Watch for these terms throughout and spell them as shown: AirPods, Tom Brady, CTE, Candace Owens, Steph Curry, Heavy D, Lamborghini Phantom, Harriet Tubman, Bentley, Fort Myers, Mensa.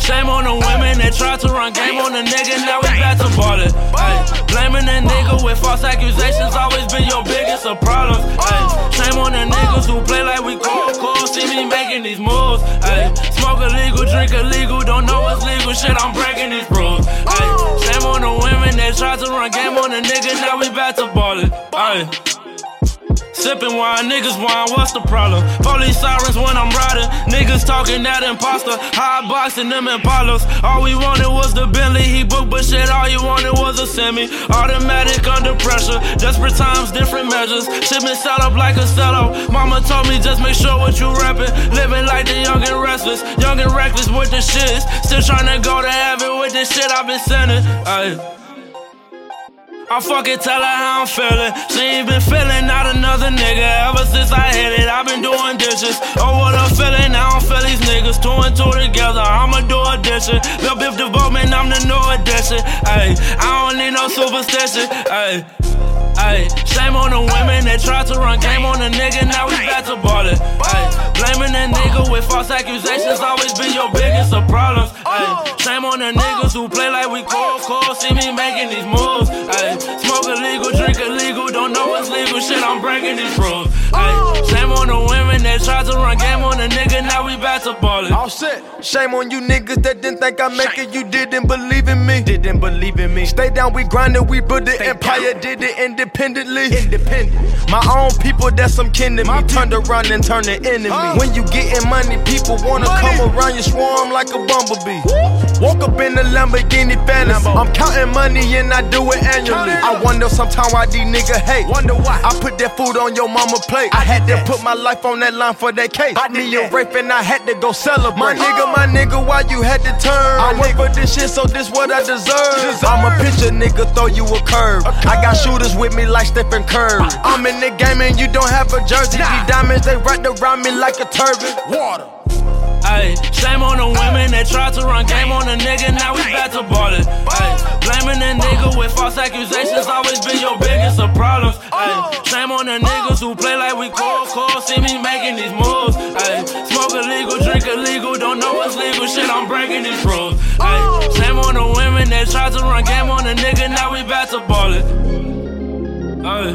Shame on the women that tried to run game on the nigga, now we back to ballin'. Blaming that nigga with false accusations always been your biggest of problems. Shame on the niggas who play like we cool, see me making these moves. Smoke illegal, drink illegal, don't know what's legal, shit, I'm breaking these rules. Shame on the women that tried to run game on the nigga, now we back to ballin'. Sippin' wine, niggas wine, what's the problem? Police sirens when I'm riding, niggas talking that imposter, high boxing them Impalas. All we wanted was the Bentley, he booked, but shit, all you wanted was a semi. Automatic under pressure, desperate times, different measures. Shippin' set up like a cello. Mama told me just make sure what you rappin'. Living like the young and restless, young and reckless with the shits. Still tryna go to heaven with this shit I've been sending. I fucking tell her how I'm feeling. She ain't been feeling not another nigga. Ever since I hit it, I've been doing dishes. Oh, what a feeling, I don't feel these niggas. Two and two together, I'ma do addition. Lil' Biff the Bowman, I'm the new addition. Ayy, I don't need no superstition. Ayy, ayy. Shame on the women that tried to run game on the nigga, now we back to ballin'. Ayy, blaming that nigga with false accusations always been your biggest of problems. Ayy, shame on the niggas who play like we cool, see me making these moves. Ayy, smoke illegal, drink illegal, don't know what's legal, shit, I'm breaking these rules. Ayy, shame on the women that tried to run game on a nigga, now we back to ballin'. All set. Shame on you niggas that didn't think I'd make it, you didn't believe in me. Didn't believe in me. Stay down, we grindin', we built the empire, did it independently. Independent. My own people, that's some kin to me, turned around and turned an enemy. When you gettin' money, people wanna come around you, swarm like a bumblebee. Woke up in the Lamborghini Phantom. I'm counting money and I do it annually. I wonder sometimes why these niggas hate. Wonder why I put that food on your mama plate. I had to put my life on that line for that cake. I need a rape and I had to go celebrate. My nigga, why you had to turn? I work for this shit, so this what I deserve. I'm a pitcher, nigga, throw you a curve. I got shooters with me like Steph Curry. I'm in the game and you don't have a jersey. These diamonds, they wrapped around me like a turban. Water. Ayy, shame on the women that tried to run game on a nigga, now we back to ballin'. Ayy, blaming that nigga with false accusations always been your biggest of problems. Ayy, shame on the niggas who play like we cool, see me making these moves. Ayy, smoke illegal, drink illegal, don't know what's legal, shit, I'm breaking these rules. Ayy, shame on the women that tried to run game on a nigga, now we back to ballin'. Ayy,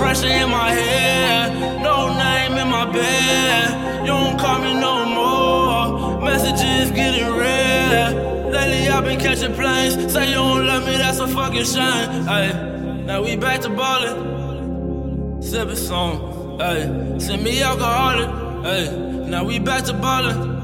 pressure in my head, no name in my bed. You don't call me no more, messages getting read. Lately I've been catching planes, say you don't love me, that's a fucking shame. Ayy, now we back to ballin', sippin' song. Ayy, send me alcoholic. Ayy, now we back to ballin'.